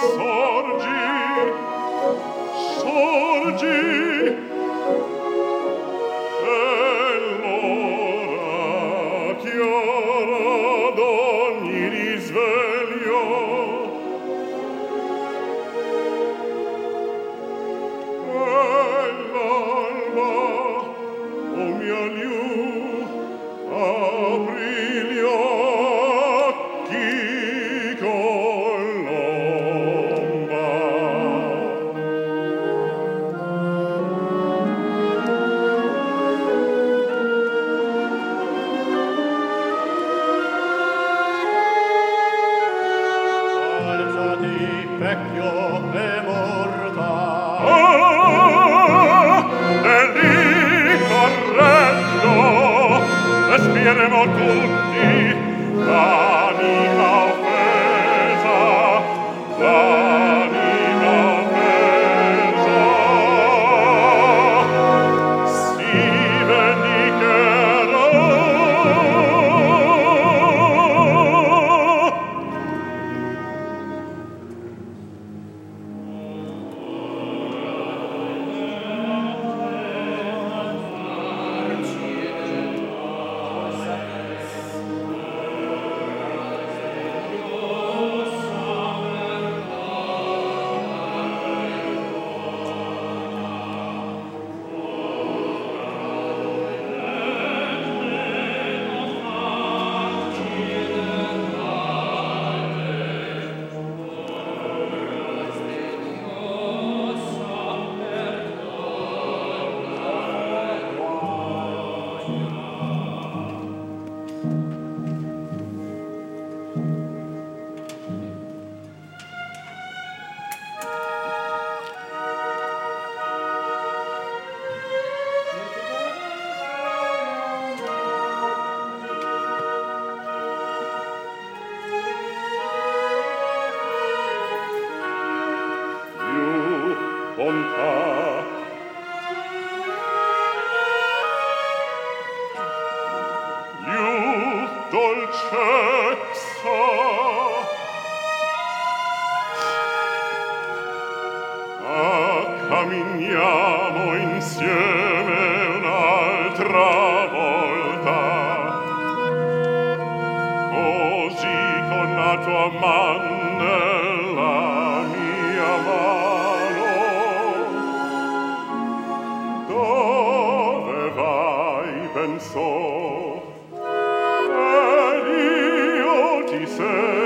So, and io ti seguo.